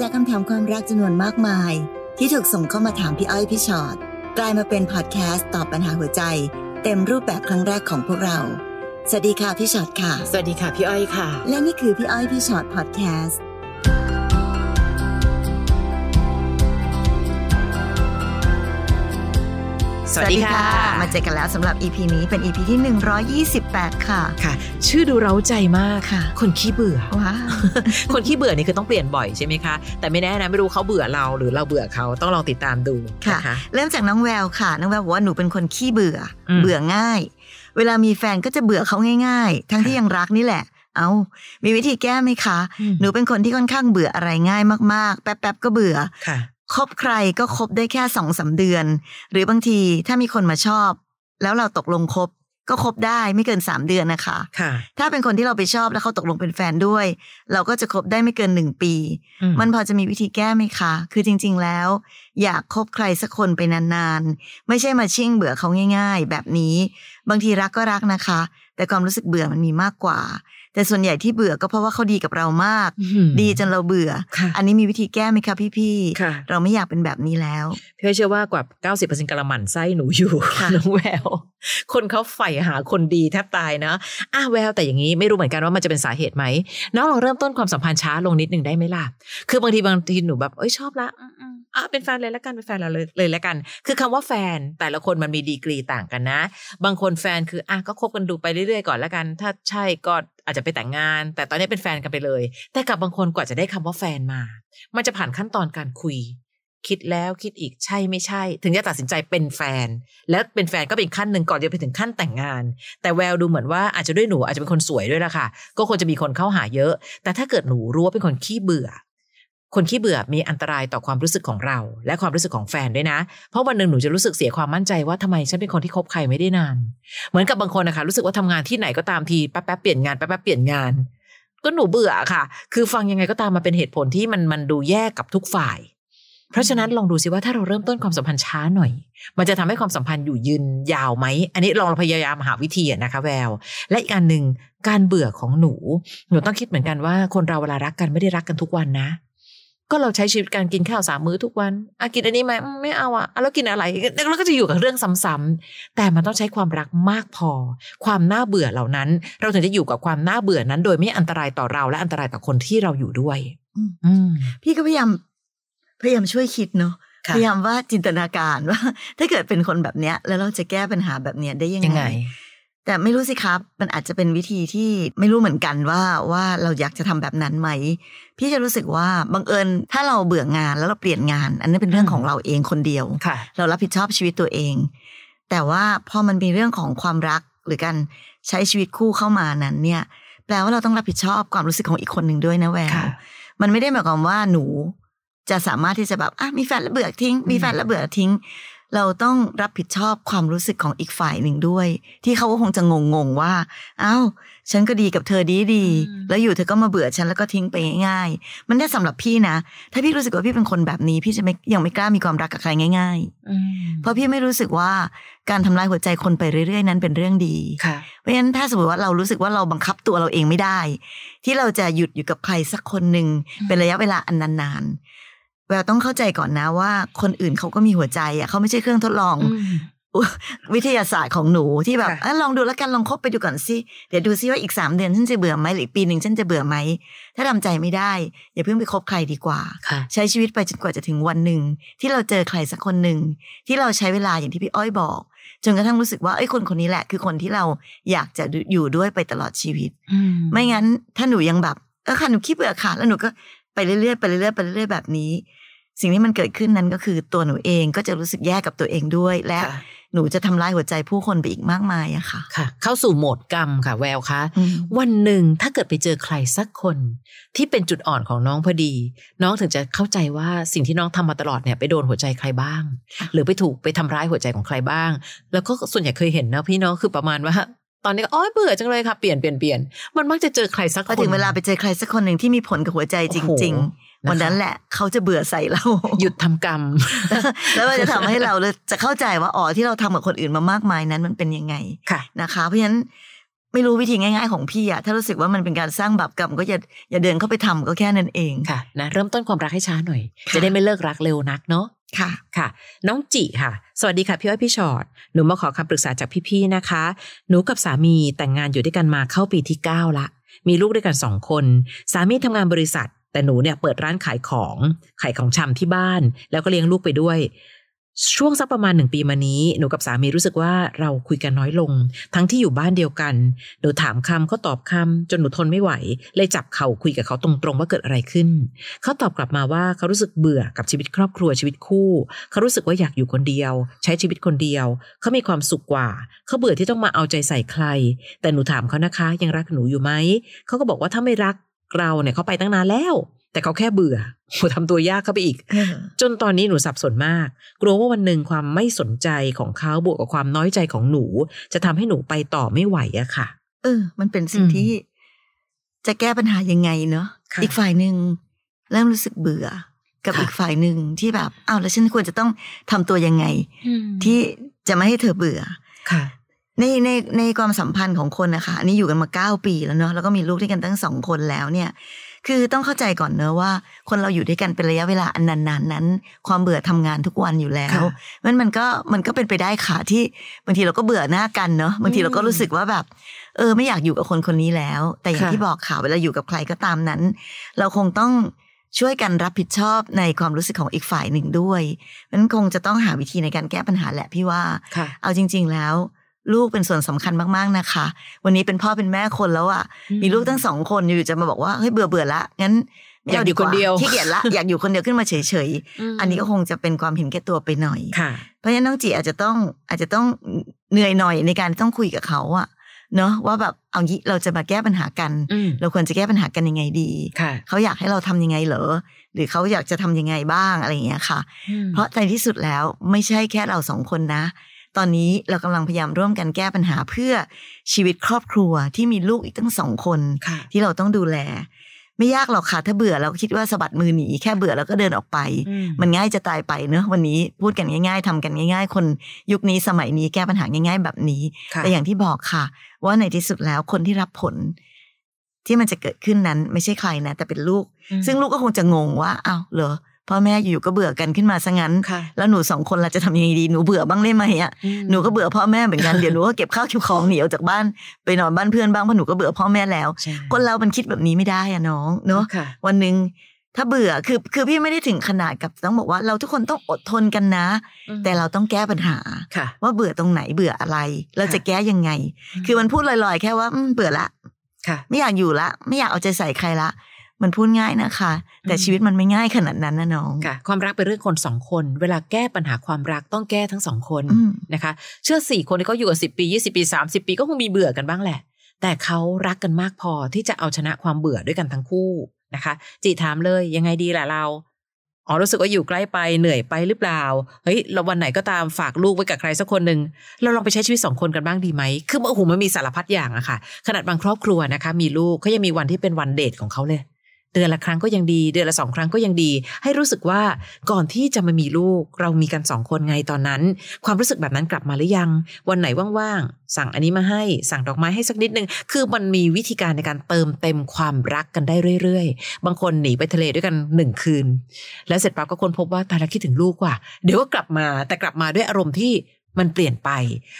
จากคำถามความรักจำนวนมากมายที่ถูกส่งเข้ามาถามพี่อ้อยพี่ชอ็อตกลายมาเป็นพอดแคสต์ตอบปัญหาหัวใจเต็มรูปแบบครั้งแรกของพวกเราสวัสดีค่ะพี่ชอ็อตค่ะสวัสดีค่ะพี่อ้อยค่ะและนี่คือพี่อ้อยพี่ชอ็อตพอดแคสต์สวัสดีค่ะมาเจอกันแล้วสำหรับ EP นี้เป็น EP ที่128ค่ะค่ะชื่อดูเร้าใจมากค่ะคนขี้เบื่อว้า คนขี้เบื่อนี่คือต้องเปลี่ยนบ่อยใช่ไหมคะแต่ไม่แน่นะไม่รู้เขาเบื่อเราหรือเราเบื่อเขาต้องลองติดตามดูค่ะเริ่มจากน้องแววค่ะน้องแววบอกว่าหนูเป็นคนขี้เบื่อเบื่อง่ายเวลามีแฟนก็จะเบื่อเขาง่ายๆทั้งที่ยังรักนี่แหละเอามีวิธีแก้ไหมคะหนูเป็นคนที่ค่อนข้างเบื่ออะไรง่ายมากๆแป๊บๆก็เบื่อค่ะคบใครก็คบได้แค่ 2-3 เดือนหรือบางทีถ้ามีคนมาชอบแล้วเราตกลงคบก็คบได้ไม่เกิน3เดือนนะคะถ้าเป็นคนที่เราไปชอบแล้วเขาตกลงเป็นแฟนด้วยเราก็จะคบได้ไม่เกิน1ปีมันพอจะมีวิธีแก้ไหมคะคือจริงๆแล้วอยากคบใครสักคนไปนานๆไม่ใช่มาชิ่งเบื่อเขาง่ายๆแบบนี้บางทีรักก็รักนะคะแต่ความรู้สึกเบื่อมันมีมากกว่าแต่ส่วนใหญ่ที่เบื่อก็เพราะว่าเขาดีกับเรามากดีจนเราเบื่ออันนี้มีวิธีแก้ไหมคะพี่ๆเราไม่อยากเป็นแบบนี้แล้วเพื่อเชื่อว่ากว่า 90% กำลังหมั่นไส้หนูอยู่น้องแววคนเขาใฝ่หาคนดีแทบตายนะอ่ะแววแต่อย่างนี้ไม่รู้เหมือนกันว่ามันจะเป็นสาเหตุไหมน้องลองเริ่มต้นความสัมพันธ์ช้าลงนิดนึงได้ไหมล่ะคือบางทีหนูแบบเอ้ยชอบละเป็นแฟนเลยละกันเป็นแฟนเราเลยละกันคือคำว่าแฟนแต่ละคนมันมีดีกรีต่างกันนะบางคนแฟนคือก็คบกันดูไปเรื่อยๆก่อนละกันถ้าใช่ก็อาจจะไปแต่งงานแต่ตอนนี้เป็นแฟนกันไปเลยแต่กับบางคนกว่าจะได้คำว่าแฟนมามันจะผ่านขั้นตอนการคุยคิดแล้วคิดอีกใช่ไม่ใช่ถึงจะตัดสินใจเป็นแฟนและเป็นแฟนก็เป็นขั้นหนึ่งก่อนจะไปถึงขั้นแต่งงานแต่แววดูเหมือนว่าอาจจะด้วยหนูอาจจะเป็นคนสวยด้วยล่ะค่ะก็ควรจะมีคนเข้าหาเยอะแต่ถ้าเกิดหนูรู้ว่าเป็นคนขี้เบื่อคนขี้เบื่อมีอันตรายต่อความรู้สึกของเราและความรู้สึกของแฟนด้วยนะเพราะวันนึงหนูจะรู้สึกเสียความมั่นใจว่าทำไมฉันเป็นคนที่คบใครไม่ได้นานเหมือนกับบางคนนะคะรู้สึกว่าทำงานที่ไหนก็ตามทีแป๊บๆเปลี่ยนงานแป๊บๆเปลี่ยนงานก็หนูเบื่อค่ะคือฟังยังไงก็ตามมาเป็นเหตุผลที่มันดูแย่กับทุกฝ่ายเพราะฉะนั้นลองดูสิว่าถ้าเราเริ่มต้นความสัมพันธ์ช้าหน่อยมันจะทำให้ความสัมพันธ์อยู่ยืนยาวไหมอันนี้ลองพยายามหาวิธีนะคะแววและอีกอันนึงการเบื่อของหนูต้องคิดเหมือนกันว่าคนเราเวลารักกันไม่ได้รักกันทุกวันนะก็เราใช้ชีวิตการกินข้าว3มื้อทุกวันกินอันนี้ไหมไม่เอาแล้วกินอะไรแล้วก็จะอยู่กับเรื่องซ้ำๆแต่มันต้องใช้ความรักมากพอความน่าเบื่อเหล่านั้นเราถึงจะอยู่กับความน่าเบื่อนั้นโดยไม่อันตรายต่อเราและอันตรายต่อคนที่เราอยู่ด้วยพี่ก็พยายามช่วยคิดเนาะพยายามว่าจินตนาการว่าถ้าเกิดเป็นคนแบบเนี้ยแล้วเราจะแก้ปัญหาแบบเนี้ยได้ยังไงแต่ไม่รู้สิครับมันอาจจะเป็นวิธีที่ไม่รู้เหมือนกันว่าเราอยากจะทำแบบนั้นไหมพี่จะรู้สึกว่าบังเอิญถ้าเราเบื่องานแล้วเราเปลี่ยนงานอันนั้นเป็นเรื่องของเราเองคนเดียวเรารับผิดชอบชีวิตตัวเองแต่ว่าพอมันมีเรื่องของความรักหรือการใช้ชีวิตคู่เข้ามานั้นเนี่ยแปลว่าเราต้องรับผิดชอบความรู้สึกของอีกคนหนึ่งด้วยนะแววมันไม่ได้หมายความว่าหนูจะสามารถที่จะแบบมีแฟนแล้วเบื่อทิ้งมีแฟนแล้วเบื่อทิ้งเราต้องรับผิดชอบความรู้สึกของอีกฝ่ายหนึ่งด้วยที่เขาก็คงจะงงว่าฉันก็ดีกับเธอดีแล้วอยู่เธอก็มาเบื่อฉันแล้วก็ทิ้งไปง่ายๆมันได้สำหรับพี่นะถ้าพี่รู้สึกว่าพี่เป็นคนแบบนี้พี่จะยังไม่กล้ามีความรักกับใครง่ายๆเพราะพี่ไม่รู้สึกว่าการทำลายหัวใจคนไปเรื่อยๆนั้นเป็นเรื่องดีเพราะฉะนั้นถ้าสมมติว่าเรารู้สึกว่าเราบังคับตัวเราเองไม่ได้ที่เราจะหยุดอยู่กับใครสักคนหนึ่งเป็นระยะเวลาอันนานๆแววต้องเข้าใจก่อนนะว่าคนอื่นเขาก็มีหัวใจเขาไม่ใช่เครื่องทดลองวิทยาศาสตร์ของหนูที่แบบลองดูแล้วกันลองคบไปดูก่อนสิเดี๋ยวดูซิว่าอีก3เดือนฉันจะเบื่อไหมหรือปีหนึ่งฉันจะเบื่อไหมถ้าทำใจไม่ได้อย่าเพิ่งไปคบใครดีกว่าใช้ชีวิตไปจนกว่าจะถึงวันหนึ่งที่เราเจอใครสักคนหนึ่งที่เราใช้เวลาอย่างที่พี่อ้อยบอกจนกระทั่งรู้สึกว่าไอ้คนนี้แหละคือคนที่เราอยากจะอยู่ด้วยไปตลอดชีวิตไม่งั้นถ้าหนูยังแบบค่ะหนูขี้เบื่อค่ะแล้วหนูก็ไปเรื่อยๆไปเรื่อยๆแบบนี้สิ่งที่มันเกิดขึ้นนั้นก็คือตัวหนูเองก็จะรู้สึกแย่กับตัวเองด้วยและหนูจะทำลายหัวใจผู้คนไปอีกมากมายอะค่ะเข้าสู่โหมดกรรมค่ะแววคะวันหนึ่งถ้าเกิดไปเจอใครสักคนที่เป็นจุดอ่อนของน้องพอดีน้องถึงจะเข้าใจว่าสิ่งที่น้องทำมาตลอดเนี่ยไปโดนหัวใจใครบ้างหรือไปทำร้ายหัวใจของใครบ้างแล้วก็ส่วนใหญ่เคยเห็นนะพี่น้องคือประมาณว่าตอนนี้ก็อ้อยเบื่อจังเลยค่ะเปลี่ยนมันมักจะเจอใครสักคนพอถึงเวลาไปเจอใครสักคนหนึ่งที่มีผลกับหัวใจจริงๆวันนั้นแหละเขาจะเบื่อใส่เราหยุดทำกรรม แล้วมันจะทำให้เราจะเข้าใจว่าที่เราทำกับคนอื่นมามากมายนั้นมันเป็นยังไงนะคะเพราะฉะนั้น ไม่รู้วิธีง่ายๆของพี่อะถ้ารู้สึกว่ามันเป็นการสร้างบาปกรรมก็อย่าเดินเข้าไปทำก็แค่นั้นเองค่ะนะเริ่มต้นความรักให้ช้าหน่อยจะได้ไม่เลิกรักเร็วนักเนาะค่ะค่ะน้องจิค่ะสวัสดีค่ะพี่อ้อยพี่ชอตหนูมาขอคำปรึกษาจากพี่ๆนะคะหนูกับสามีแต่งงานอยู่ด้วยกันมาเข้าปีที่9ละมีลูกด้วยกัน2คนสามีทำงานบริษัทแต่หนูเนี่ยเปิดร้านขายของชำที่บ้านแล้วก็เลี้ยงลูกไปด้วยช่วงสักประมาณ1ปีมานี้หนูกับสามีรู้สึกว่าเราคุยกันน้อยลงทั้งที่อยู่บ้านเดียวกันหนูถามคำเขาตอบคำจนหนูทนไม่ไหวเลยจับเขาคุยกับเขาตรงๆว่าเกิดอะไรขึ้นเขาตอบกลับมาว่าเขารู้สึกเบื่อกับชีวิตครอบครัวชีวิตคู่เขารู้สึกว่าอยากอยู่คนเดียวใช้ชีวิตคนเดียวเขามีความสุขกว่าเขาเบื่อที่ต้องมาเอาใจใส่ใครแต่หนูถามเขานะคะยังรักหนูอยู่ไหมเขาก็บอกว่าถ้าไม่รักเราเนี่ยเขาไปตั้งนานแล้วแต่เขาแค่เบื่อหนูทำตัวยากเข้าไปอีก จนตอนนี้หนูสับสนมากกลัวว่าวันหนึ่งความไม่สนใจของเขาบวกกับความน้อยใจของหนูจะทำให้หนูไปต่อไม่ไหวอะค่ะมันเป็นสิ่งที่จะแก้ปัญหายังไงเนาะอีกฝ่ายหนึ่งเริ่มรู้สึกเบื่อกับอีกฝ่ายหนึ่งที่แบบอ้าวแล้วฉันควรจะต้องทำตัวยังไงที่จะไม่ให้เธอเบื่อในความสัมพันธ์ของคนนะคะอันนี้อยู่กันมา9ปีแล้วเนาะแล้วก็มีลูกด้วยกันตั้ง2คนแล้วเนี่ยคือต้องเข้าใจก่อนเนอะว่าคนเราอยู่ด้วยกันเป็นระยะเวลาอันนานๆ นั้นความเบื่อทำงานทุกวันอยู่แล้วมันก็เป็นไปได้ค่ะที่บางทีเราก็เบื่อหน้ากันเนอะบางทีเราก็รู้สึกว่าแบบไม่อยากอยู่กับคนคนนี้แล้วแต่อย่างที่บอกค่ะเวลาอยู่กับใครก็ตามนั้นเราคงต้องช่วยกันรับผิดชอบในความรู้สึกของอีกฝ่ายหนึ่งด้วยมันคงจะต้องหาวิธีในการแก้ปัญหาแหละพี่ว่าเอาจริงๆแล้วลูกเป็นส่วนสำคัญมากๆนะคะวันนี้เป็นพ่อเป็นแม่คนแล้วอ่ะมีลูกทั้ง2คนอยู่จะมาบอกว่าเฮ้ยเบื่อละงั้นไม่เอาดีกว่าขี้เกียจละอยากอยู่คนเดียวขึ้นมาเฉยๆอันนี้ก็คงจะเป็นความเห็นแก่ตัวไปหน่อยเพราะฉะนั้นน้องจีอาจจะต้องเหนื่อยหน่อยในการต้องคุยกับเขาอ่ะเนาะว่าแบบเอางี้เราจะมาแก้ปัญหากันเราควรจะแก้ปัญหากันยังไงดีเขาอยากให้เราทำยังไงเหรอหรือเขาอยากจะทำยังไงบ้างอะไรอย่างเงี้ยค่ะเพราะในที่สุดแล้วไม่ใช่แค่เรา2คนนะตอนนี้เรากำลังพยายามร่วมกันแก้ปัญหาเพื่อชีวิตครอบครัวที่มีลูกอีกตั้ง2คนที่เราต้องดูแลไม่ยากหรอกค่ะถ้าเบื่อเราคิดว่าสะบัดมือหนีแค่เบื่อแล้วก็เดินออกไปมันง่ายจะตายไปเนอะวันนี้พูดกันง่ายๆทำกันง่ายๆคนยุคนี้สมัยนี้แก้ปัญหาง่ายๆแบบนี้แต่อย่างที่บอกค่ะว่าในที่สุดแล้วคนที่รับผลที่มันจะเกิดขึ้นนั้นไม่ใช่ใครนะแต่เป็นลูกซึ่งลูกก็คงจะงงว่าอ้าวเหรอพ่อแม่อยู่ก็เบื่อกันขึ้นมาซะงั้นแล้วหนู2คนเราจะทำยังไงดีหนูเบื่อบ้างได้ไหมอ่ะหนูก็เบื่อพ่อแม่เหมือนกันเดี๋ยวหนูก็เก็บข้าวเก็บของหนีออกจากบ้านไปนอนบ้านเพื่อนบ้างเพราะหนูก็เบื่อพ่อแม่แล้วคนเรามันคิดแบบนี้ไม่ได้อ่ะน้องเนาะวันนึงถ้าเบื่อคือพี่ไม่ได้ถึงขนาดกับต้องบอกว่าเราทุกคนต้องอดทนกันนะแต่เราต้องแก้ปัญหาว่าเบื่อตรงไหนเบื่ออะไรเราจะแก้ยังไงคือมันพูดลอยๆแค่ว่าเบื่อละไม่อยากอยู่ละไม่อยากเอาใจใส่ใครละมันพูดง่ายนะคะแต่ชีวิตมันไม่ง่ายขนาดนั้นนะน้องค่ะความรักเป็นเรื่องคน2คนเวลาแก้ปัญหาความรักต้องแก้ทั้ง2คนนะคะเชื่อ4คนที่เขาอยู่กัน10ปี20ปี30ปีก็คงมีเบื่อกันบ้างแหละแต่เขารักกันมากพอที่จะเอาชนะความเบื่อด้วยกันทั้งคู่นะคะจีถามเลยยังไงดีล่ะเรารู้สึกว่าอยู่ใกล้ไปเหนื่อยไปหรือเปล่าเฮ้ยเราวันไหนก็ตามฝากลูกไว้กับใครสักคนนึงเราลองไปใช้ชีวิต2คนกันบ้างดีไหมคือโอ้โหมันมีสารพัดอย่างอะค่ะขนาดบางครอบครัวนะคะมีลูกเขายังมีวันที่เป็นวันเดทของเขาเลยเดือนละครั้งก็ยังดีเดือนละ2ครั้งก็ยังดีให้รู้สึกว่าก่อนที่จะมามีลูกเรามีกัน2คนไงตอนนั้นความรู้สึกแบบนั้นกลับมาหรือยังวันไหนว่างๆสั่งอันนี้มาให้สั่งดอกไม้ให้สักนิดนึงคือมันมีวิธีการในการเติมเต็มความรักกันได้เรื่อยๆบางคนหนีไปทะเลด้วยกัน1คืนแล้วเสร็จปั๊บก็คนพบว่าตายแล้วคิดถึงลูกว่ะเดี๋ยวก็กลับมาแต่กลับมาด้วยอารมณ์ที่มันเปลี่ยนไป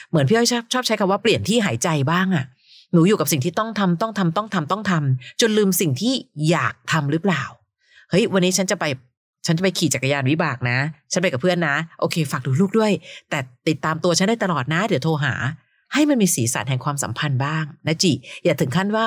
เหมือนพี่อ้อยชอบใช้คำว่าเปลี่ยนที่หายใจบ้างอะหนูอยู่กับสิ่งที่ต้องทำจนลืมสิ่งที่อยากทำหรือเปล่าเฮ้ยวันนี้ฉันจะไปขี่จักรยานวิบากนะฉันไปกับเพื่อนนะโอเคฝากดูลูกด้วยแต่ติดตามตัวฉันได้ตลอดนะเดี๋ยวโทรหาให้มันมีสีสันแห่งความสัมพันธ์บ้างนะจิอย่าถึงขั้นว่า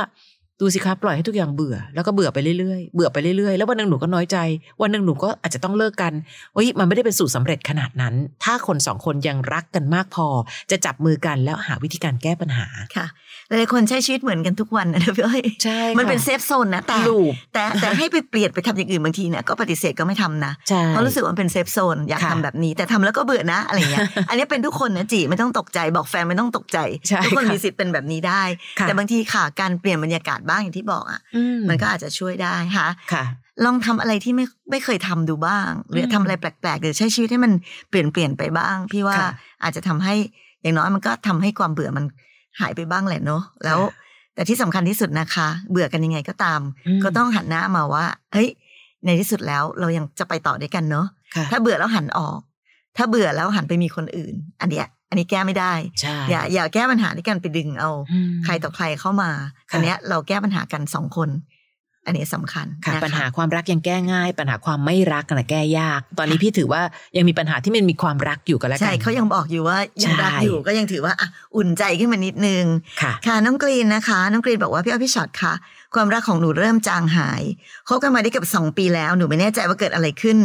ดูสิครับปล่อยให้ทุกอย่างเบื่อแล้วก็เบื่อไปเรื่อยๆเบื่อไปเรื่อยๆแล้ววันนึงหนูก็น้อยใจวันนึงหนูก็อาจจะต้องเลิกกันเฮ้ยมันไม่ได้เป็นสูตรสำเร็จขนาดนั้นถ้าคน2คนยังรักกันมากพอจะจับมือกันแล้วหาวิธีการแก้ปัญหาค่ะหลายคนใช้ชีวิตเหมือนกันทุกวันนะพี่อ้อยใช่มันเป็นเซฟโซนนะแต่ให้ไปเปลี่ยนไปทำอย่างอื่นบางทีเนี่ยก็ปฏิเสธก็ไม่ทำนะเพราะรู้สึกว่ามันเป็นเซฟโซนอยากทำแบบนี้แต่ทำแล้วก็เบื่อนะอะไรเงี้ยอันนี้เป็นทุกคนนะจีไม่ต้องตกใจบอกแฟนไม่ต้องตกใจทุกคนมีสิทธิ์เป็นแบบนี้ได้แต่บางทีค่ะการเปลี่ยนบรรยากาศบ้างอย่างที่บอกอ่ะมันก็อาจจะช่วยได้ค่ะลองทำอะไรที่ไม่เคยทำดูบ้างหรือทำอะไรแปลกๆหรือใช้ชีวิตให้มันเปลี่ยนไปบ้างพี่ว่าอาจจะทำให้อย่างน้อยมันก็ทำให้ความเบื่อมัน หายไปบ้างแหละเนาะแล้วแต่ที่สำคัญที่สุดนะคะเบื่อกันยังไงก็ตามก็ต้องหันหน้ามาว่าเฮ้ยในที่สุดแล้วเรายังจะไปต่อด้วยกันเนาะถ้าเบื่อแล้วหันออกถ้าเบื่อแล้วหันไปมีคนอื่นอันนี้แก้ไม่ได้อย่าแก้ปัญหาด้วยกันไปดึงเอาใครต่อใครเข้ามาอันนี้เราแก้ปัญหากันสองคนอันนี้สำคัญนะคะปัญหาความรักยังแก้ง่ายปัญหาความไม่รักน่ะแก้ยากตอนนี้พี่ถือว่ายังมีปัญหาที่มันมีความรักอยู่กันแล้วกันใช่เขายังบอกอยู่ว่ายังรักอยู่ก็ยังถือว่าอุ่นใจขึ้นมานิดนึงค่ะน้องกรีนนะคะน้องกรีนบอกว่าพี่อ้อยพี่ช็อตค่ะความรักของหนูเริ่มจางหายคบกันมาได้เกือบ2ปีแล้วหนูไม่แน่ใจว่าเกิดอะไรขึ้น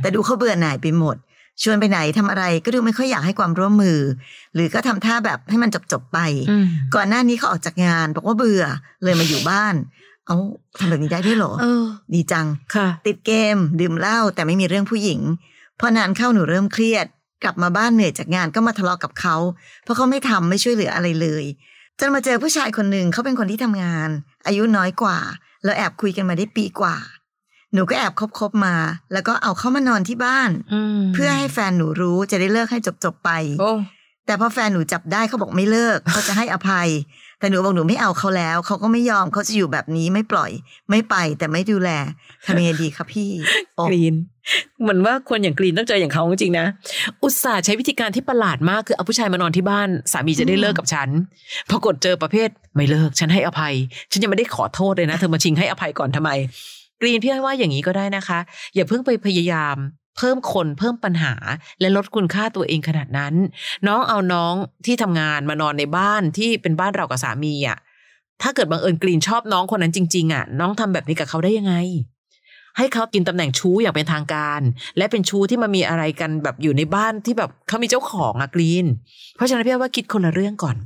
แต่ดูเขาเบื่อหน่ายไปหมดชวนไปไหนทำอะไรก็ดูไม่ค่อยอยากให้ความร่วมมือหรือก็ทำท่าแบบให้มันจบไปก่อนหน้านี้เขาออกจากงานบอกว่าเบื่อเลยมาอยู่บ้านเอาทำแบบนี้ได้ด้วยเหรอดีจังติดเกมดื่มเหล้าแต่ไม่มีเรื่องผู้หญิงพอนานเข้าหนูเริ่มเครียดกลับมาบ้านเหนื่อยจากงานก็มาทะเลาะกับเขาเพราะเขาไม่ทำไม่ช่วยเหลืออะไรเลยจนมาเจอผู้ชายคนหนึ่งเขาเป็นคนที่ทำงานอายุน้อยกว่าแล้วแอบคุยกันมาได้ปีกว่าหนูก็แอบคบมาแล้วก็เอาเขามานอนที่บ้านเพื่อให้แฟนหนูรู้จะได้เลิกให้จบไปแต่พอแฟนหนูจับได้เขาบอกไม่เลิก เขาจะให้อภัยแต่หนูบอกหนูไม่เอาเขาแล้วเขาก็ไม่ยอมเขาจะอยู่แบบนี้ไม่ปล่อยไม่ไปแต่ไม่ดูแลทำยังไงดีคะพี่กรีนเหมือนว่าคนอย่างกรีนต้องเจออย่างเขาจริงๆนะอุตส่าห์ใช้วิธีการที่ประหลาดมากคือเอาผู้ชายมานอนที่บ้านสามีจะได้เลิกกับฉันพอกดเจอประเภทไม่เลิกฉันให้อภัยฉันยังไม่ได้ขอโทษเลยนะเธอมาชิงให้อภัยก่อนทำไมกรีนพี่ให้ว่าอย่างนี้ก็ได้นะคะอย่าเพิ่งไปพยายามเพิ่มคนเพิ่มปัญหาและลดคุณค่าตัวเองขนาดนั้นน้องเอาน้องที่ทำงานมานอนในบ้านที่เป็นบ้านเรากับสามีอ่ะถ้าเกิดบังเอิญกรีนชอบน้องคนนั้นจริงๆอ่ะน้องทำแบบนี้กับเขาได้ยังไงให้เขากินตำแหน่งชู้อย่างเป็นทางการและเป็นชู้ที่มันมีอะไรกันแบบอยู่ในบ้านที่แบบเขามีเจ้าของอ่ะกรีนเพราะฉะนั้นพี่ว่าคิดคนละเรื่องก่อน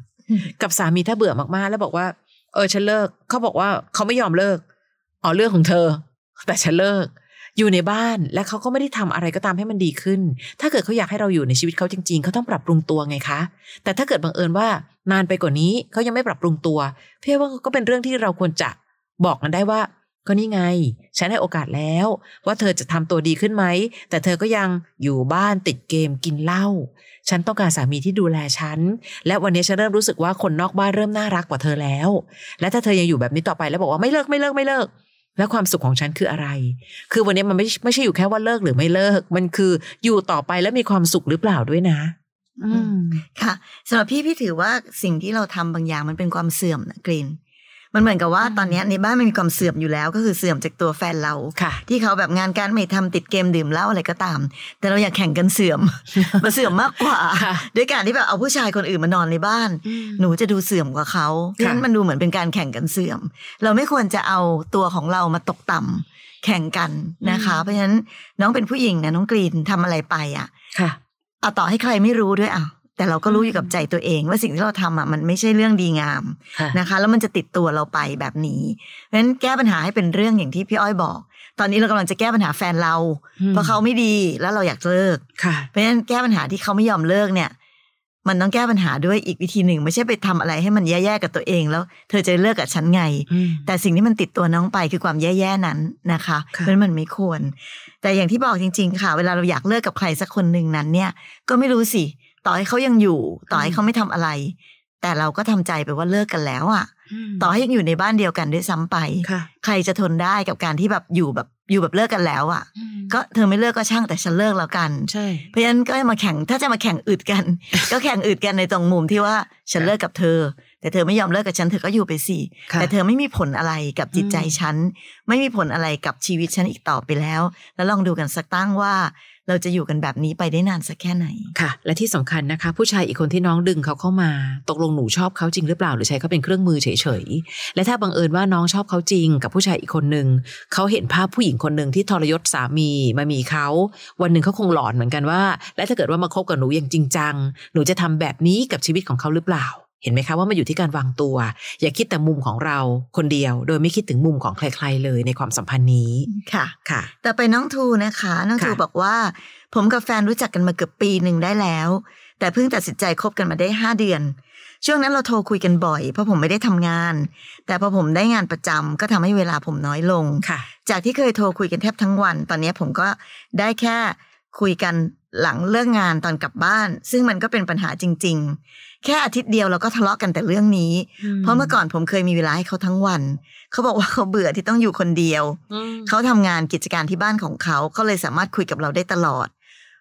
กับสามีถ้าเบื่อมากๆแล้วบอกว่าฉันเลิกเขาบอกว่าเขาไม่ยอมเลิกเรื่องของเธอแต่ฉันเลิกอยู่ในบ้านและเขาก็ไม่ได้ทำอะไรก็ตามให้มันดีขึ้นถ้าเกิดเขาอยากให้เราอยู่ในชีวิตเขาจริงๆเขาต้องปรับปรุงตัวไงคะแต่ถ้าเกิดบังเอิญว่านานไปกว่านี้เขายังไม่ปรับปรุงตัวเพื่อว่าก็เป็นเรื่องที่เราควรจะบอกกันได้ว่าก็นี่ไงฉันให้โอกาสแล้วว่าเธอจะทำตัวดีขึ้นไหมแต่เธอก็ยังอยู่บ้านติดเกมกินเหล้าฉันต้องการสามีที่ดูแลฉันและวันนี้ฉันเริ่มรู้สึกว่าคนนอกบ้านเริ่มน่ารักกว่าเธอแล้วและถ้าเธอยังอยู่แบบนี้ต่อไปแล้วบอกว่าไม่เลิกแล้วความสุขของฉันคืออะไรคือวันนี้มันไม่ใช่อยู่แค่ว่าเลิกหรือไม่เลิกมันคืออยู่ต่อไปแล้วมีความสุขหรือเปล่าด้วยนะค่ะสำหรับพี่ถือว่าสิ่งที่เราทำบางอย่างมันเป็นความเสื่อมนะกรีนมันเหมือนกับว่าตอนนี้ในบ้านมันมีความเสื่อมอยู่แล้วก็คือเสื่อมจากตัวแฟนเราที่เขาแบบงานการไม่ทำติดเกมดื่มเหล้าอะไรก็ตามแต่เราอยากแข่งกันเสื่อม มาเสื่อมมากกว่าด้วยการที่แบบเอาผู้ชายคนอื่นมานอนในบ้านหนูจะดูเสื่อมกว่าเขาเพราะฉะนั้นมันดูเหมือนเป็นการแข่งกันเสื่อมเราไม่ควรจะเอาตัวของเรามาตกต่ำแข่งกันนะคะเพราะฉะนั้นน้องเป็นผู้หญิงนะน้องกรีนทำอะไรไปเอาต่อให้ใครไม่รู้ด้วยแต่เราก็รู้อยู่กับใจตัวเองว่าสิ่งที่เราทำมันไม่ใช่เรื่องดีงามนะคะแล้วมันจะติดตัวเราไปแบบนี้เพราะฉะนั้นแก้ปัญหาให้เป็นเรื่องอย่างที่พี่อ้อยบอกตอนนี้เรากำลังจะแก้ปัญหาแฟนเราเพราะเขาไม่ดีแล้วเราอยากเลิกเพราะฉะนั้นแก้ปัญหาที่เขาไม่ยอมเลิกเนี่ยมันต้องแก้ปัญหาด้วยอีกวิธีหนึ่งไม่ใช่ไปทำอะไรให้มันแย่ๆกับตัวเองแล้วเธอจะเลิกกับฉันไงแต่สิ่งที่มันติดตัวน้องไปคือความแย่ๆนั้นนะคะเพราะมันไม่ควรแต่อย่างที่บอกจริงๆค่ะเวลาเราอยากเลิกกับใครสักคนนึงนั้นเนี่ยก็ไม่รู้สิต่อให้เขายังอยู่ต่อให้เขาไม่ทำอะไรแต่เราก็ทำใจไปว่าเลิกกันแล้วต่อให้ยังอยู่ในบ้านเดียวกันด้วยซ้ำไปใครจะทนได้กับการที่แบบอยู่แบบเลิกกันแล้วก็เธอไม่เลิกก็ช่างแต่ฉันเลิกแล้วกันเพราะฉะนั้นก็มาแข่งถ้าจะมาแข่งอึดกัน ก็แข่งอึดกันในตรงมุมที่ว่าฉันเลิกกับเธอแต่เธอไม่ยอมเลิกกับฉันเธอก็อยู่ไปสิแต่เธอไม่มีผลอะไรกับจิตใจฉันไม่มีผลอะไรกับชีวิตฉันอีกต่อไปแล้วแล้วลองดูกันสักตั้งว่าเราจะอยู่กันแบบนี้ไปได้นานสักแค่ไหนค่ะและที่สำคัญนะคะผู้ชายอีกคนที่น้องดึงเขาเข้ามาตกลงหนูชอบเขาจริงหรือเปล่าหรือใช้เขาเป็นเครื่องมือเฉยๆและถ้าบังเอิญว่าน้องชอบเขาจริงกับผู้ชายอีกคนนึงเขาเห็นภาพผู้หญิงคนนึงที่ทรยศสามีมามีเขาวันหนึ่งเขาคงหลอนเหมือนกันว่าและถ้าเกิดว่ามาคบกับหนูอย่างจริงจังหนูจะทำแบบนี้กับชีวิตของเขาหรือเปล่าเห็นไหมคะว่ามันอยู่ที่การวางตัวอย่าคิดแต่มุมของเราคนเดียวโดยไม่คิดถึงมุมของใครๆเลยในความสัมพันธ์นี้ค่ะค่ะแต่ไปน้องทูนะคะน้องทูบอกว่าผมกับแฟนรู้จักกันมาเกือบปีนึงได้แล้วแต่เพิ่งตัดสินใจคบกันมาได้5เดือนช่วงนั้นเราโทรคุยกันบ่อยเพราะผมไม่ได้ทำงานแต่พอผมได้งานประจำก็ทำให้เวลาผมน้อยลงจากที่เคยโทรคุยกันแทบทั้งวันตอนนี้ผมก็ได้แค่คุยกันหลังเลิกงานตอนกลับบ้านซึ่งมันก็เป็นปัญหาจริงๆ แค่อาทิตย์เดียวเราก็ทะเลาะกันแต่เรื่องนี้เพราะเมื่อก่อนผมเคยมีเวลาให้เขาทั้งวันเขาบอกว่าเขาเบื่อที่ต้องอยู่คนเดียวเขาทำงานกิจการที่บ้านของเขาเขาเลยสามารถคุยกับเราได้ตลอด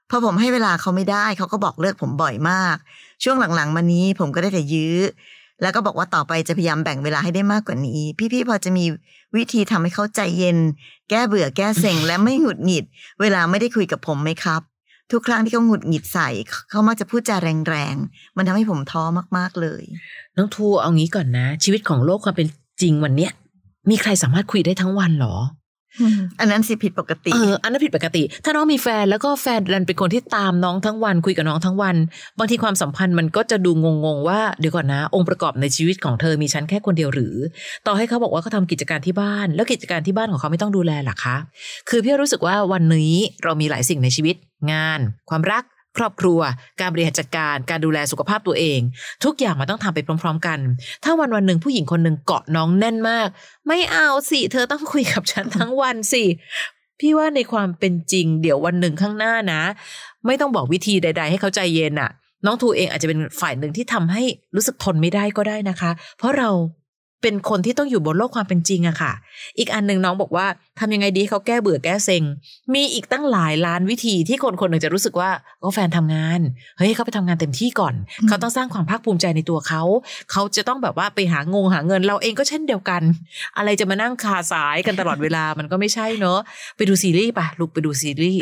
พอผมให้เวลาเขาไม่ได้เขาก็บอกเลิกผมบ่อยมากช่วงหลังๆมานี้ผมก็ได้แต่ยื้อแล้วก็บอกว่าต่อไปจะพยายามแบ่งเวลาให้ได้มากกว่านี้พี่ๆพอจะมีวิธีทำให้เขาใจเย็นแก้เบื่อแก้เซ็งและไม่หงุดหงิดเวลาไม่ได้คุยกับผมไหมครับทุกครั้งที่เขาหงุดหงิดใส่เขามักจะพูดจาแรงๆมันทำให้ผมท้อมากๆเลยน้องทูเอางี้ก่อนนะชีวิตของโลกความเป็นจริงวันเนี้ยมีใครสามารถคุยได้ทั้งวันหรออันนั้นสิผิดปกติอันนั้นผิดปกติถ้าน้องมีแฟนแล้วก็แฟนดันเป็นคนที่ตามน้องทั้งวันคุยกับน้องทั้งวันบางทีความสัมพันธ์มันก็จะดูงงๆว่าเดี๋ยวก่อนนะองค์ประกอบในชีวิตของเธอมีฉันแค่คนเดียวหรือต่อให้เขาบอกว่าเขาทำกิจการที่บ้านแล้วกิจการที่บ้านของเขาไม่ต้องดูแลหรอคะคือพี่รู้สึกว่าวันนี้เรามีหลายสิ่งในชีวิตงานความรักครอบครัวการบริหารจัดการการดูแลสุขภาพตัวเองทุกอย่างมันต้องทำไปพร้อมๆกันถ้าวันๆหนึ่งผู้หญิงคนหนึ่งเกาะน้องแน่นมากไม่เอาสิเธอต้องคุยกับฉันทั้งวันสิพี่ว่าในความเป็นจริงเดี๋ยววันหนึ่งข้างหน้านะไม่ต้องบอกวิธีใดๆให้เขาใจเย็นน่ะน้องทูเองอาจจะเป็นฝ่ายหนึ่งที่ทำให้รู้สึกทนไม่ได้ก็ได้นะคะเพราะเราเป็นคนที่ต้องอยู่บนโลกความเป็นจริงอะค่ะอีกอันหนึ่งน้องบอกว่าทำยังไงดีเขาแก้เบื่อแก้เซ็งมีอีกตั้งหลายล้านวิธีที่คนคนหนึ่งจะรู้สึกว่าก็แฟนทำงานเฮ้ยเขาไปทำงานเต็มที่ก่อนเขาต้องสร้างความภาคภูมิใจในตัวเขาจะต้องแบบว่าไปหาเงินเราเองก็เช่นเดียวกันอะไรจะมานั่งคาสายกันตลอดเวลามันก็ไม่ใช่เนอะไปดูซีรีส์ป่ะลูกไปดูซีรีส์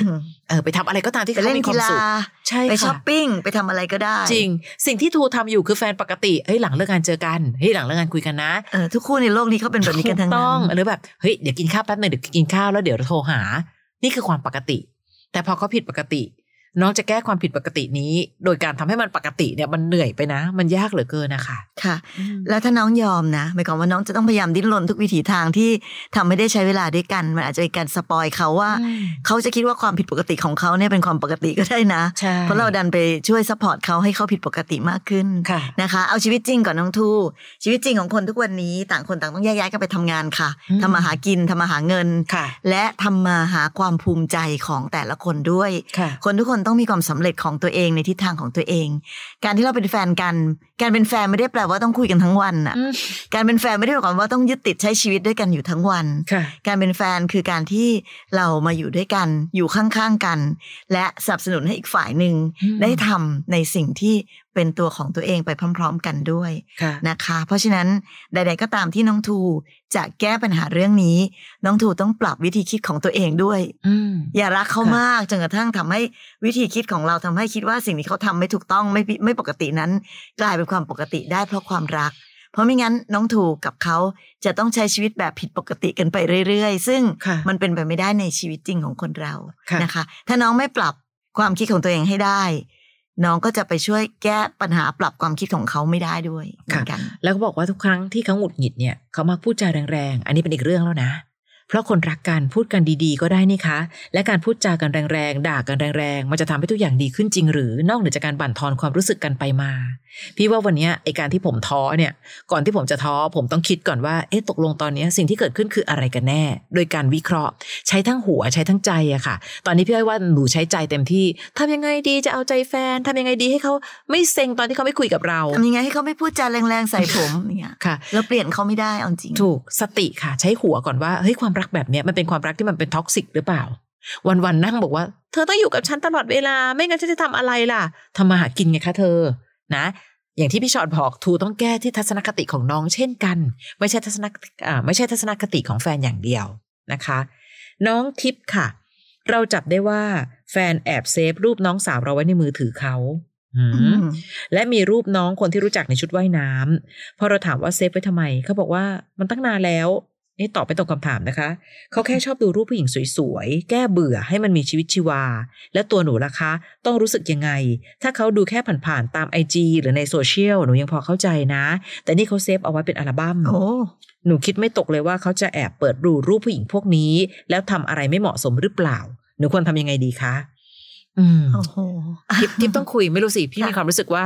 ไปทำอะไรก็ตามที่เขามีความสุขใช่ค่ะไปช้อปปิ้งไปทำอะไรก็ได้จริงสิ่งที่ทูทำอยู่คือแฟนปกติเฮ้ยหลังเลิกงานเจอกันเฮ้ยหลังเลิกงานคุยกันนะทุกคู่ในโลกนี้เขาเป็นแบบนี้กันทั้งนั้นหรือแบบเฮ้ยเดี๋ยวกินข้าวแป๊บนึงเดี๋ยวกินข้าวแล้วเดี๋ยวโทรหานี่คือความปกติแต่พอเขาผิดปกติน้องจะแก้ความผิดปกตินี้โดยการทำให้มันปกติเนี่ยมันเหนื่อยไปนะมันยากเหลือเกินนะคะค่ะแล้วถ้าน้องยอมนะหมายความว่าน้องจะต้องพยายามดิ้นรนทุกวิถีทางที่ทำให้ได้ใช้เวลาด้วยกันมันอาจจะเป็นการสปอยเขาว่าเขาจะคิดว่าความผิดปกติของเขาเนี่ยเป็นความปกติก็ได้นะเพราะเราดันไปช่วยซัพพอร์ตเขาให้เขาผิดปกติมากขึ้นนะคะเอาชีวิตจริงก่อนน้องทูชีวิตจริงของคนทุกวันนี้ต่างคนต่างต้องแยกย้ายกันไปทำงานค่ะทำมาหากินทำมาหาเงินและทำมาหาความภูมิใจของแต่ละคนด้วยคนทุกคนต้องมีความสำเร็จของตัวเองในทิศทางของตัวเองการที่เราเป็นแฟนกันการเป็นแฟนไม่ได้แปลว่าต้องคุยกันทั้งวันอ่ะการเป็นแฟนไม่ได้หมายความว่าต้องยึดติดใช้ชีวิตด้วยกันอยู่ทั้งวันการเป็นแฟนคือการที่เรามาอยู่ด้วยกันอยู่ข้างๆกันและสนับสนุนให้อีกฝ่ายหนึ่งได้ทำในสิ่งที่เป็นตัวของตัวเองไปพร้อมๆกันด้วยนะคะเพราะฉะนั้นใดๆก็ตามที่น้องทูจะแก้ปัญหาเรื่องนี้น้องทูต้องปรับวิธีคิดของตัวเองด้วยอย่ารักเขามากจนกระทั่งทำให้วิธีคิดของเราทำให้คิดว่าสิ่งที่เขาทำไม่ถูกต้องไม่ปกตินั้นกลายเป็นความปกติได้เพราะความรักเพราะไม่งั้นน้องทูกับเขาจะต้องใช้ชีวิตแบบผิดปกติกันไปเรื่อยๆซึ่งมันเป็นไปไม่ได้ในชีวิตจริงของคนเรานะคะถ้าน้องไม่ปรับความคิดของตัวเองให้ได้น้องก็จะไปช่วยแก้ปัญหาปรับความคิดของเขาไม่ได้ด้วยเหมือนกันแล้วก็บอกว่าทุกครั้งที่เขาหงุดหงิดเนี่ยเขามาพูดจาแรงๆอันนี้เป็นอีกเรื่องแล้วนะเพราะคนรักกันพูดกันดีๆก็ได้นี่คะและการพูดจากันแรงๆด่ากันแรงๆมันจะทำให้ทุกอย่างดีขึ้นจริงหรือนอกเหนือจากการบั่นทอนความรู้สึกกันไปมาพี่ว่าวันนี้ไอการที่ผมท้อเนี่ยก่อนที่ผมจะท้อผมต้องคิดก่อนว่าเอ๊ะตกลงตอนนี้สิ่งที่เกิดขึ้นคืออะไรกันแน่โดยการวิเคราะห์ใช้ทั้งหัวใช้ทั้งใจอะค่ะตอนนี้พี่ว่าหนูใช้ใจเต็มที่ทำยังไงดีจะเอาใจแฟนทำยังไงดีให้เขาไม่เซ็งตอนที่เขาไม่คุยกับเราทำยังไงให้เขาไม่พูดจาแรงๆใส่ผมเนี่ยค่ะแล้วเปลี่ยนเขาไม่ได้เอาจริงถูกสติค่ะใช้หัวก่อนว่าเฮ้ยความรักแบบนี้มันเป็นความรักที่มันเป็นท็อกซิกหรือเปล่าวันๆนั่งบอกว่าเธอต้องอยู่กับฉันตลอดเวลาไม่งั้นฉันจะทำอะไรล่ะทำมาหากินไงคะเธอนะอย่างที่พี่ชอดบอกทูต้องแก้ที่ทัศนคติของน้องเช่นกันไม่ใช่ทัศนคติของแฟนอย่างเดียวนะคะน้องทิพย์ค่ะเราจับได้ว่าแฟนแอบเซฟรูปน้องสาวเราไว้ในมือถือเขาและมีรูปน้องคนที่รู้จักในชุดว่ายน้ำพอเราถามว่าเซฟไว้ทำไมเขาบอกว่ามันตั้งนานแล้วนี่ตอบไปตรงคำถามนะคะเขาแค่ชอบดูรูปผู้หญิงสวยๆแก้เบื่อให้มันมีชีวิตชีวาและตัวหนูล่ะคะต้องรู้สึกยังไงถ้าเขาดูแค่ผ่านๆตาม IG หรือในโซเชียลหนูยังพอเข้าใจนะแต่นี่เขาเซฟเอาไว้เป็นอัลบั้มหนูคิดไม่ตกเลยว่าเขาจะแอบเปิดดูรูปผู้หญิงพวกนี้แล้วทำอะไรไม่เหมาะสมหรือเปล่าหนูควรทำยังไงดีคะทิปต้องคุยไม่รู้สิพี่มีความรู้สึกว่า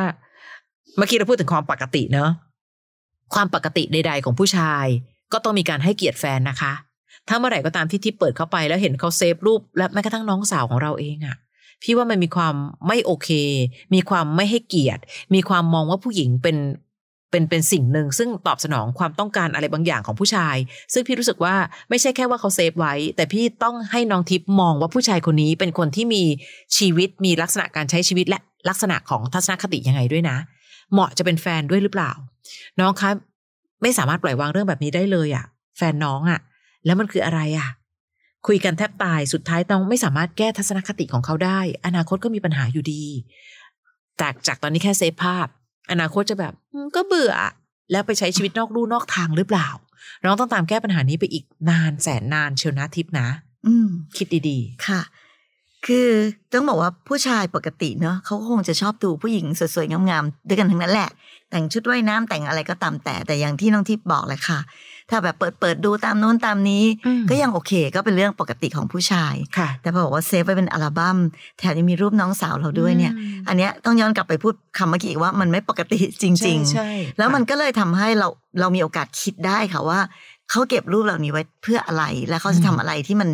เมื่อกี้เราพูดถึงความปกติเนอะความปกติใดๆของผู้ชายก็ต้องมีการให้เกียรติแฟนนะคะถ้าเมื่อไหร่ก็ตามที่เปิดเข้าไปแล้วเห็นเขาเซฟรูปและแม้กระทั่งน้องสาวของเราเองอะ พี่ว่ามันมีความไม่โอเคมีความไม่ให้เกียรติมีความมองว่าผู้หญิงเป็นสิ่งหนึ่งซึ่งตอบสนองความต้องการอะไรบางอย่างของผู้ชายซึ่งพี่รู้สึกว่าไม่ใช่แค่ว่าเขาเซฟไว้แต่พี่ต้องให้น้องทิพย์มองว่าผู้ชายคนนี้เป็นคนที่มีชีวิตมีลักษณะการใช้ชีวิตและลักษณะของทัศนคติยังไงด้วยนะเหมาะจะเป็นแฟนด้วยหรือเปล่าน้องคะไม่สามารถปล่อยวางเรื่องแบบนี้ได้เลยอ่ะแฟนน้องอ่ะแล้วมันคืออะไรอ่ะคุยกันแทบตายสุดท้ายน้องไม่สามารถแก้ทัศนคติของเขาได้อนาคตก็มีปัญหาอยู่ดีจากตอนนี้แค่เซฟภาพอนาคตจะแบบก็เบื่อแล้วไปใช้ชีวิตนอกลู่นอกทางหรือเปล่าน้องต้องตามแก้ปัญหานี้ไปอีกนานแสนนานเชียวนะทิพย์นะคิดดีๆค่ะคือต้องบอกว่าผู้ชายปกติเนาะเขาคงจะชอบดูผู้หญิงสวยๆงามๆด้วยกันทั้งนั้นแหละแต่งชุดว่ายน้ำแต่งอะไรก็ตามแต่อย่างที่น้องทิพย์บอกเลยค่ะถ้าแบบเปิดดูตามโน้นตามนี้ก็ยังโอเคก็เป็นเรื่องปกติของผู้ชายแต่พอบอกว่าเซฟไว้เป็นอัลบั้มแถมยังมีรูปน้องสาวเราด้วยเนี่ยอันเนี้ยต้องย้อนกลับไปพูดคำเมื่อกี้อีกว่ามันไม่ปกติจริงๆแล้วมันก็เลยทำให้เรามีโอกาสคิดได้ค่ะว่าเขาเก็บรูปเหล่านี้ไว้เพื่ออะไรและเขาจะทำอะไรที่มัน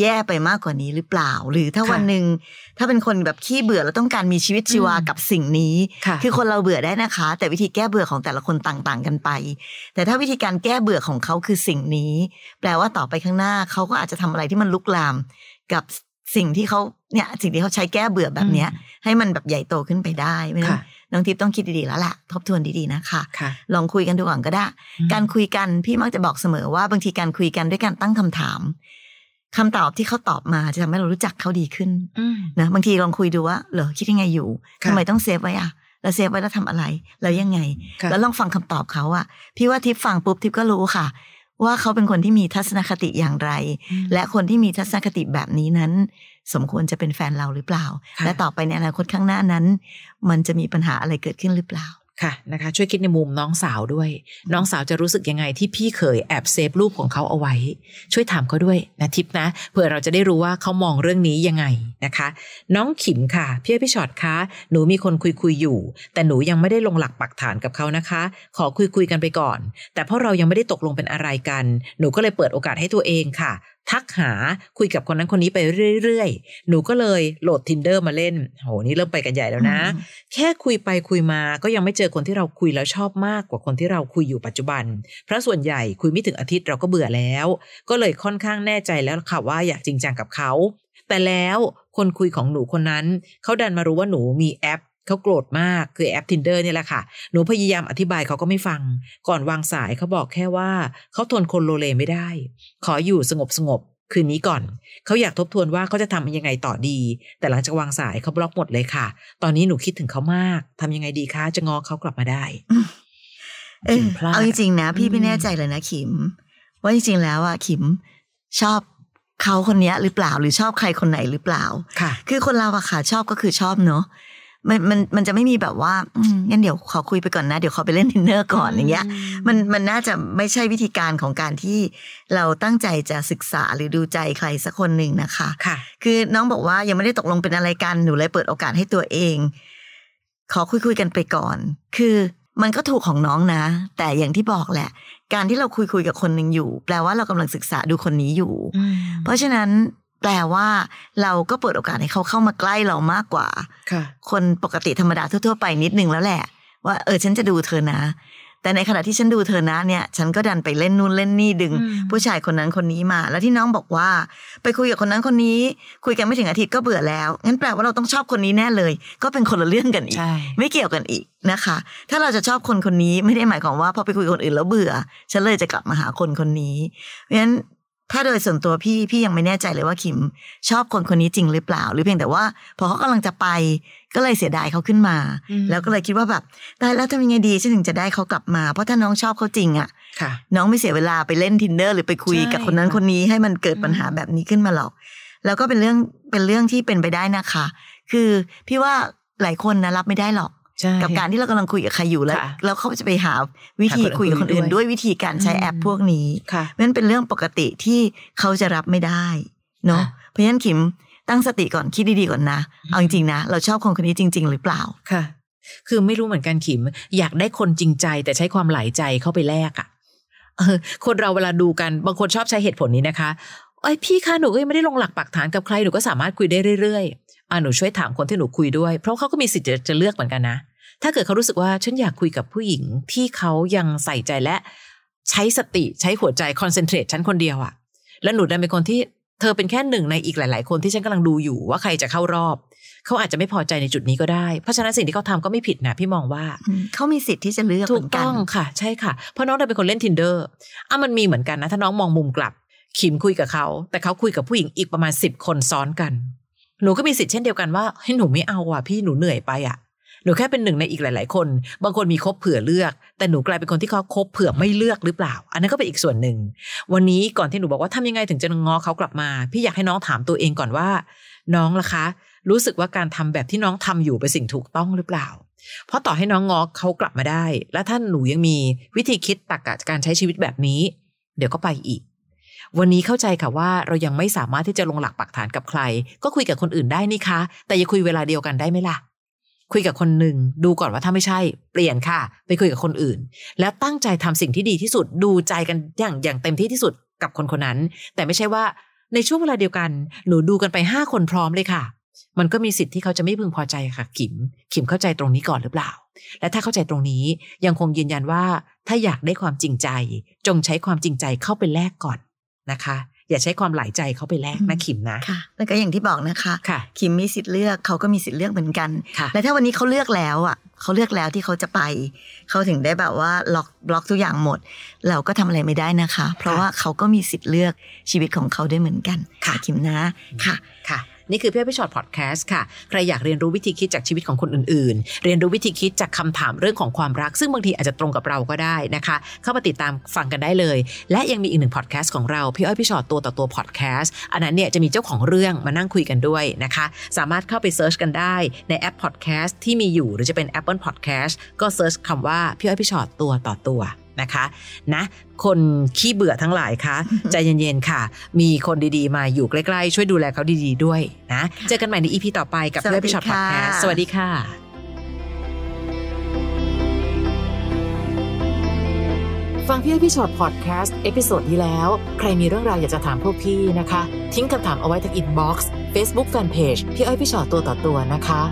แย่ไปมากกว่านี้หรือเปล่าหรือถ้าวันนึงถ้าเป็นคนแบบขี้เบื่อแล้วต้องการมีชีวิตชีวากับสิ่งนี้คือคนเราเบื่อได้นะคะแต่วิธีแก้เบื่อของแต่ละคนต่างๆกันไปแต่ถ้าวิธีการแก้เบื่อของเขาคือสิ่งนี้แปลว่าต่อไปข้างหน้าเขาก็อาจจะทำอะไรที่มันลุกลามกับสิ่งที่เขาใช้แก้เบื่อแบบนี้ให้มันแบบใหญ่โตขึ้นไปได้เพราะฉะนั้นน้องทิพย์ต้องคิดดีๆแล้วล่ะทบทวนดีๆนะคะลองคุยกันดูก่อนก็ได้การคุยกันพี่มักจะบอกเสมอว่าบางทีการคุยกันด้วยการตั้งคำถามคำตอบที่เขาตอบมาจะทำให้เรารู้จักเขาดีขึ้นนะบางทีลองคุยดูว่าเหรอคิดยังไงอยู่ทำไมต้องเซฟไว้อะแล้วเซฟไว้แล้วทำอะไรแล้วยังไงแล้วลองฟังคำตอบเขาอะพี่ว่าทิพย์ฟังปุ๊บทิพย์ก็รู้ค่ะว่าเขาเป็นคนที่มีทัศนคติอย่างไรและคนที่มีทัศนคติแบบนี้นั้นสมควรจะเป็นแฟนเราหรือเปล่าและต่อไปในอนาคตข้างหน้านั้นมันจะมีปัญหาอะไรเกิดขึ้นหรือเปล่าค่ะนะคะช่วยคิดในมุมน้องสาวด้วยน้องสาวจะรู้สึกยังไงที่พี่เขยแอบเซฟรูปของเขาเอาไว้ช่วยถามเขาด้วยนะทิพย์นะเพื่อเราจะได้รู้ว่าเขามองเรื่องนี้ยังไงนะคะน้องขิมค่ะพี่อ้อยพี่ชอตคะหนูมีคนคุยอยู่แต่หนูยังไม่ได้ลงหลักปักฐานกับเขานะคะขอคุยกันไปก่อนแต่เพราะเรายังไม่ได้ตกลงเป็นอะไรกันหนูก็เลยเปิดโอกาสให้ตัวเองค่ะทักหาคุยกับคนนั้นคนนี้ไปเรื่อยๆหนูก็เลยโหลด Tinder มาเล่นโหนี่เริ่มไปกันใหญ่แล้วนะแค่คุยไปคุยมาก็ยังไม่เจอคนที่เราคุยแล้วชอบมากกว่าคนที่เราคุยอยู่ปัจจุบันเพราะส่วนใหญ่คุยไม่ถึงอาทิตย์เราก็เบื่อแล้วก็เลยค่อนข้างแน่ใจแล้วค่ะว่าอยากจริงจังกับเขาแต่แล้วคนคุยของหนูคนนั้นเขาดันมารู้ว่าหนูมีแอปเขาโกรธมากคือแอป Tinder เนี่ยแหละค่ะหนูพยายามอธิบายเขาก็ไม่ฟังก่อนวางสายเขาบอกแค่ว่าเขาทนคนโลเลไม่ได้ขออยู่สงบคืนนี้ก่อนเขาอยากทบทวนว่าเขาจะทำยังไงต่อดีแต่หลังจากวางสายเขาบล็อกหมดเลยค่ะตอนนี้หนูคิดถึงเขามากทำยังไงดีคะจะง้อเขากลับมาได้เอาจริงๆนะพี่ไม่แน่ใจเลยนะขิมว่าจริงๆแล้วอ่ะขิมชอบเขาคนนี้หรือเปล่าหรือชอบใครคนไหนหรือเปล่าคือคนเราอะค่ะชอบก็คือชอบเนาะมันจะไม่มีแบบว่างั้นเดี๋ยวขอคุยไปก่อนนะเดี๋ยวขอไปเล่นดินเนอร์ก่อนอย่างเงี้ยมันน่าจะไม่ใช่วิธีการของการที่เราตั้งใจจะศึกษาหรือดูใจใครสักคนหนึ่งนะคะคือน้องบอกว่ายังไม่ได้ตกลงเป็นอะไรกันหนูเลยเปิดโอกาสให้ตัวเองขอคุยกันไปก่อนคือมันก็ถูกของน้องนะแต่อย่างที่บอกแหละการที่เราคุยกับคนนึงอยู่แปลว่าเรากำลังศึกษาดูคนนี้อยู่เพราะฉะนั้นแปลว่าเราก็เปิดโอกาสให้เขาเข้ามาใกล้เรามากกว่า คนปกติธรรมดาทั่วๆไปนิดนึงแล้วแหละว่าฉันจะดูเธอนะแต่ในขณะที่ฉันดูเธอนะเนี่ยฉันก็ดันไปเล่นนู่นเล่นนี่ดึงผู้ชายคนนั้นคนนี้มาแล้วที่น้องบอกว่าไปคุยกับคนนั้นคนนี้คุยกันไม่ถึงอาทิตย์ก็เบื่อแล้วงั้นแปลว่าเราต้องชอบคนนี้แน่เลยก็เป็นคนละเรื่องกันอีกไม่เกี่ยวกันอีกนะคะถ้าเราจะชอบคนคนนี้ไม่ได้หมายความว่าพอไปคุยกับคนอื่นแล้วเบื่อฉันเลยจะกลับมาหาคนคนนี้เพราะฉะนั้นถ้าโดยส่วนตัวพี่ยังไม่แน่ใจเลยว่าขิมชอบคนคนนี้จริงหรือเปล่าหรือเพียงแต่ว่าพอเขากำลังจะไปก็เลยเสียดายเขาขึ้นมาแล้วก็เลยคิดว่าแบบตายแล้วทำยังไงดีฉันถึงจะได้เขากลับมาเพราะถ้าน้องชอบเขาจริงอ่ะน้องไม่เสียเวลาไปเล่น Tinder หรือไปคุยกับคนนั้นคนนี้ให้มันเกิดปัญหาแบบนี้ขึ้นมาหรอกแล้วก็เป็นเรื่องที่เป็นไปได้นะคะคือพี่ว่าหลายคนนะรับไม่ได้หรอกกับการที่เรากำลังคุยกับใครอยู่แล้วเขาจะไปหาวิธีคุยกับคนอื่นด้วยวิธีการใช้แอปพวกนี้มันเป็นเรื่องปกติที่เขาจะรับไม่ได้เนาะเพราะฉะนั้นขิมตั้งสติก่อนคิดดีๆก่อนนะเอาจริงๆนะเราชอบคนคนนี้จริงๆหรือเปล่าค่ะคือไม่รู้เหมือนกันขิมอยากได้คนจริงใจแต่ใช้ความหลายใจเข้าไปแลกอ่ะคนเราเวลาดูกันบางคนชอบใช้เหตุผลนี้นะคะ ไอ้พี่คะหนูก็ยังไม่ได้ลงหลักปักฐานกับใครหนูก็สามารถคุยได้เรื่อยๆหนูช่วยถามคนที่หนูคุยด้วยเพราะเขาก็มีสิทธิ์จะเลือกเหมือนกันนะถ้าเกิดเขารู้สึกว่าฉันอยากคุยกับผู้หญิงที่เขายังใส่ใจและใช้สติใช้หัวใจคอนเซนเทรตฉันคนเดียวอะแล้วหนูเป็นคนที่เธอเป็นแค่หนึ่งในอีกหลายๆคนที่ฉันกำลังดูอยู่ว่าใครจะเข้ารอบเขาอาจจะไม่พอใจในจุดนี้ก็ได้เพราะฉะนั้นสิ่งที่เขาทำก็ไม่ผิดนะพี่มองว่าเขามีสิทธิ์ที่จะเลือกถูกต้องค่ะใช่ค่ะเพราะน้องเป็นคนเล่น Tinder มันมีเหมือนกันนะถ้าน้องมองมุมกลับขิมคุยกับเขาแต่เขาคุยกับผู้หญิงอีกประมาณ10คนซ้อนกันหนูก็มีสิทธิ์เช่นเดียวกันว่าให้หนูไม่เอาอ่ะพี่หนูเหนื่อยไปอ่ะหนูแค่เป็นหนึ่งในอีกหลายๆคนบางคนมีคบเผื่อเลือกแต่หนูกลายเป็นคนที่เขาคบเผื่อไม่เลือกหรือเปล่าอันนั้นก็เป็นอีกส่วนหนึ่งวันนี้ก่อนที่หนูบอกว่าทำยังไงถึงจะง้อเขากลับมาพี่อยากให้น้องถามตัวเองก่อนว่าน้องล่ะคะรู้สึกว่าการทำแบบที่น้องทำอยู่เป็นสิ่งถูกต้องหรือเปล่าเพราะต่อให้น้องง้อเขากลับมาได้และถ้าหนูยังมีวิธีคิดตรรกะการใช้ชีวิตแบบนี้เดี๋ยวก็ไปอีกวันนี้เข้าใจค่ะว่าเรายังไม่สามารถที่จะลงหลักปักฐานกับใครก็คุยกับคนอื่นได้นี่คะแต่อย่าคุยเวลาเดียวกันได้ไหมล่ะคุยกับคนหนึ่งดูก่อนว่าถ้าไม่ใช่เปลี่ยนค่ะไปคุยกับคนอื่นแล้วตั้งใจทำสิ่งที่ดีที่สุดดูใจกันอย่างเต็มที่ที่สุดกับคนคนนั้นแต่ไม่ใช่ว่าในช่วงเวลาเดียวกันหนูดูกันไป5คนพร้อมเลยค่ะมันก็มีสิทธิ์ที่เขาจะไม่พึงพอใจค่ะขิมเข้าใจตรงนี้ก่อนหรือเปล่าและถ้าเข้าใจตรงนี้ยังคงยืนยันว่าถ้าอยากได้ความจริงใจจงใช้ความจริงใจเข้าไปแลกก่อนนะคะอย่าใช้ความหลายใจเขาไปแลกนะขิมนะค่ะแล้วก็อย่างที่บอกนะคะขิมมีสิทธิ์เลือกเขาก็มีสิทธิ์เลือกเหมือนกันและถ้าวันนี้เขาเลือกแล้วอ่ะเขาเลือกแล้วที่เขาจะไปเขาถึงได้แบบว่าล็อกทุกอย่างหมดเราก็ทำอะไรไม่ได้นะคะเพราะว่าเขาก็มีสิทธิ์เลือกชีวิตของเขาด้วยเหมือนกันค่ะขิมนะค่ะค่ะนี่คือพี่อ้อยพี่ชอตพอดแคสต์ค่ะใครอยากเรียนรู้วิธีคิดจากชีวิตของคนอื่นๆเรียนรู้วิธีคิดจากคำถามเรื่องของความรักซึ่งบางทีอาจจะตรงกับเราก็ได้นะคะเข้ามาติดตามฟังกันได้เลยและยังมีอีกหนึ่งพอดแคสต์ของเราพี่อ้อยพี่ชอตตัวต่อตัวพอดแคสต์อันนั้นเนี่ยจะมีเจ้าของเรื่องมานั่งคุยกันด้วยนะคะสามารถเข้าไปเซิร์ชกันได้ในแอปพอดแคสต์ที่มีอยู่หรือจะเป็น Apple Podcast ก็เซิร์ชคำว่าพี่อ้อยพี่ชอตตัวต่อตัวนะคะนะคนขี้เบื่อทั้งหลายคะใจเย็นๆค่ะมีคนดีๆมาอยู่ใกล้ๆช่วยดูแลเขาดีๆด้วยนะเจอกันใหม่ใน EP ต่อไปกับพี่อ้อยพี่ชอตพอดแคสต์สวัสดีค่ะฟังพี่อ้อยพี่ชอตพอดแคสต์เอพิโซดที่แล้วใครมีเรื่องราวอยากจะถามพวกพี่นะคะทิ้งคำถามเอาไว้ทางอินบ็อกซ์ Facebook Fanpage พี่อ้อยพี่ชอตตัวต่อตัวนะคะ